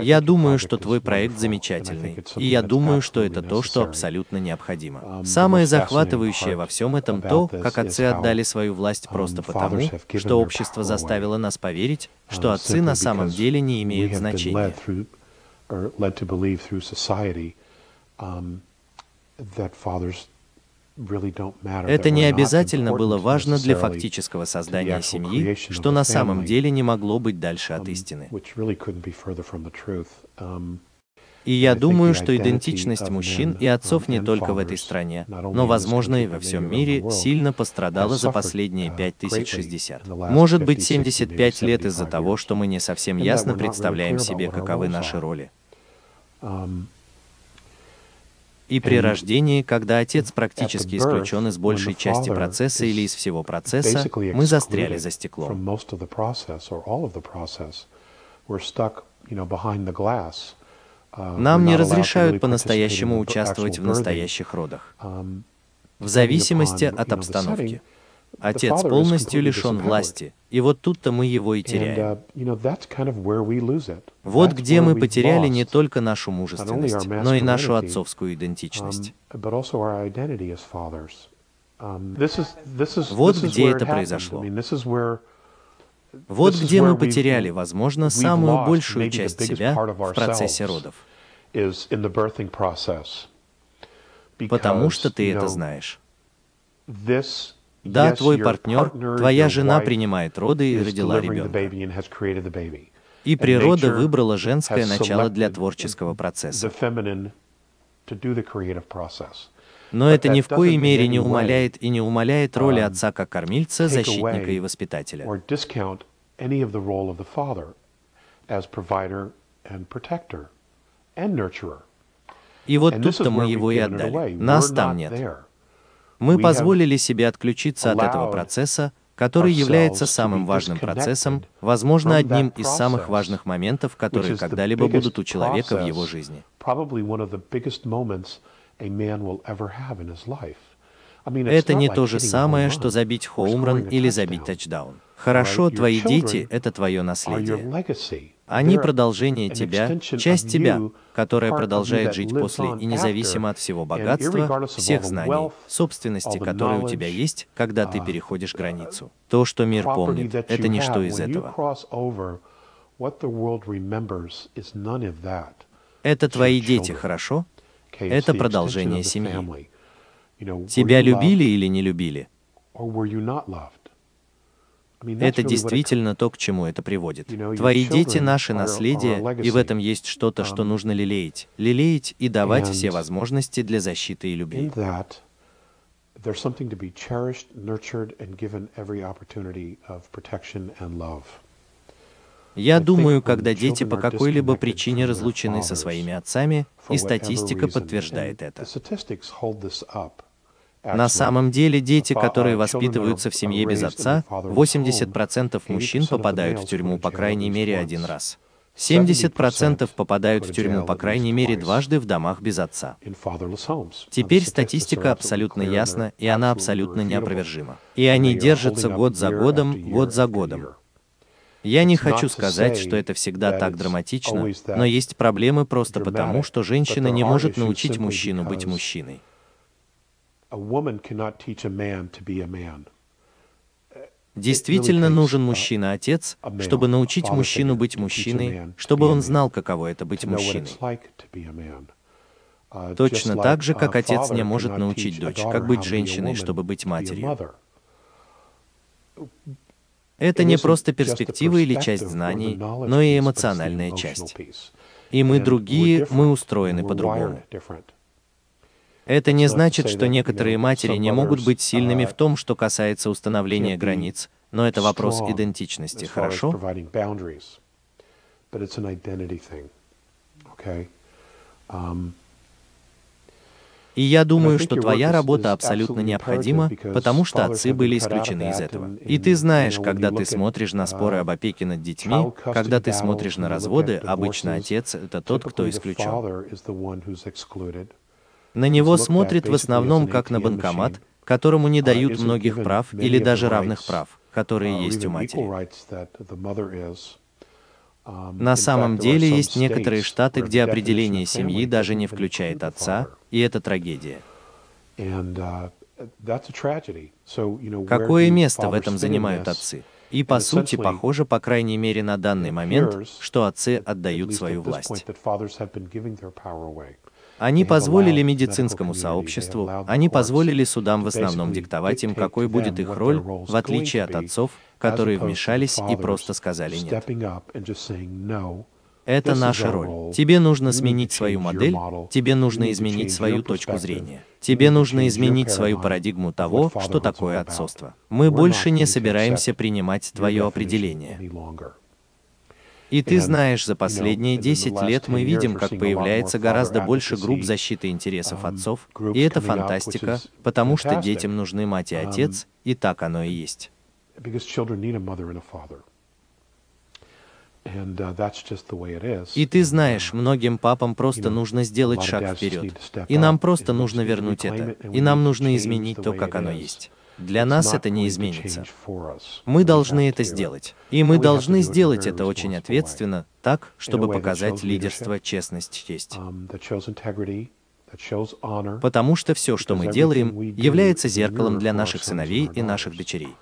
Я думаю, что твой проект замечательный, и я думаю, что это то, что абсолютно необходимо. Самое захватывающее во всем этом то, как отцы отдали свою власть просто потому, что общество заставило нас поверить, что отцы на самом деле не имеют значения. Это не обязательно было важно для фактического создания семьи, что на самом деле не могло быть дальше от истины. И я думаю, что идентичность мужчин и отцов не только в этой стране, но, возможно, и во всем мире сильно пострадала за последние 5060. Может быть, 75 лет из-за того, что мы не совсем ясно представляем себе, каковы наши роли. И при рождении, когда отец практически исключен из большей части процесса или из всего процесса, мы застряли за стеклом. Нам не разрешают по-настоящему участвовать в настоящих родах, в зависимости от обстановки. Отец полностью лишен власти, и вот тут-то мы его и теряем. Вот где мы потеряли не только нашу мужественность, но и нашу отцовскую идентичность. Вот где это произошло. Вот где мы потеряли, возможно, самую большую часть себя в процессе родов. Потому что ты это знаешь. Да, твой партнер, твоя жена принимает роды и родила ребенка. И природа выбрала женское начало для творческого процесса. Но это ни в коей мере не умаляет и не умаляет роли отца как кормильца, защитника и воспитателя. И вот тут-то мы его и отдали. Нас там нет. Мы позволили себе отключиться от этого процесса, который является самым важным процессом, возможно, одним из самых важных моментов, которые когда-либо будут у человека в его жизни. Это не то же самое, что забить хоумран или забить тачдаун. Хорошо, твои дети — это твое наследие. Они продолжение тебя, часть тебя, которая продолжает жить после и независимо от всего богатства, всех знаний, собственности, которые у тебя есть, когда ты переходишь границу. То, что мир помнит, это ничто из этого. Это твои дети, хорошо? Это продолжение семьи. Тебя любили или не любили? Это действительно то, к чему это приводит. Твои дети — наше наследие, и в этом есть что-то, что нужно лелеять. Лелеять и давать все возможности для защиты и любви. Я думаю, когда дети по какой-либо причине разлучены со своими отцами, и статистика подтверждает это. На самом деле дети, которые воспитываются в семье без отца, 80% мужчин попадают в тюрьму по крайней мере один раз. 70% попадают в тюрьму по крайней мере дважды в домах без отца. Теперь статистика абсолютно ясна, и она абсолютно неопровержима. И они держатся год за годом, Я не хочу сказать, что это всегда так драматично, но есть проблемы просто потому, что женщина не может научить мужчину быть мужчиной. Действительно нужен мужчина-отец, чтобы научить мужчину быть мужчиной, чтобы он знал, каково это быть мужчиной. Точно так же, как отец не может научить дочь, как быть женщиной, чтобы быть матерью. Это не просто перспектива или часть знаний, но и эмоциональная часть. И мы другие, мы устроены по-другому. Это не значит, что некоторые матери не могут быть сильными в том, что касается установления границ, но это вопрос идентичности, хорошо? И я думаю, что твоя работа абсолютно необходима, потому что отцы были исключены из этого. И ты знаешь, когда ты смотришь на споры об опеке над детьми, когда ты смотришь на разводы, обычно отец — это тот, кто исключен. На него смотрят в основном как на банкомат, которому не дают многих прав или даже равных прав, которые есть у матери. На самом деле есть некоторые штаты, где определение семьи даже не включает отца, и это трагедия. Какое место в этом занимают отцы? И, по сути, похоже, по крайней мере, на данный момент, что отцы отдают свою власть. Они позволили медицинскому сообществу, они позволили судам в основном диктовать им, какой будет их роль, в отличие от отцов, которые вмешались и просто сказали «нет». Это наша роль. Тебе нужно сменить свою модель, тебе нужно изменить свою точку зрения. Тебе нужно изменить свою парадигму того, что такое отцовство. Мы больше не собираемся принимать твое определение. И ты знаешь, за последние 10 лет мы видим, как появляется гораздо больше групп защиты интересов отцов, и это фантастика, потому что детям нужны мать и отец, и так оно и есть. И ты знаешь, многим папам просто нужно сделать шаг вперед, и нам просто нужно вернуть это, и нам нужно изменить то, как оно есть. Для нас это не изменится. Мы должны это сделать. И мы должны сделать это очень ответственно, так, чтобы показать лидерство, честность, честь. Потому что все, что мы делаем, является зеркалом для наших сыновей и наших дочерей.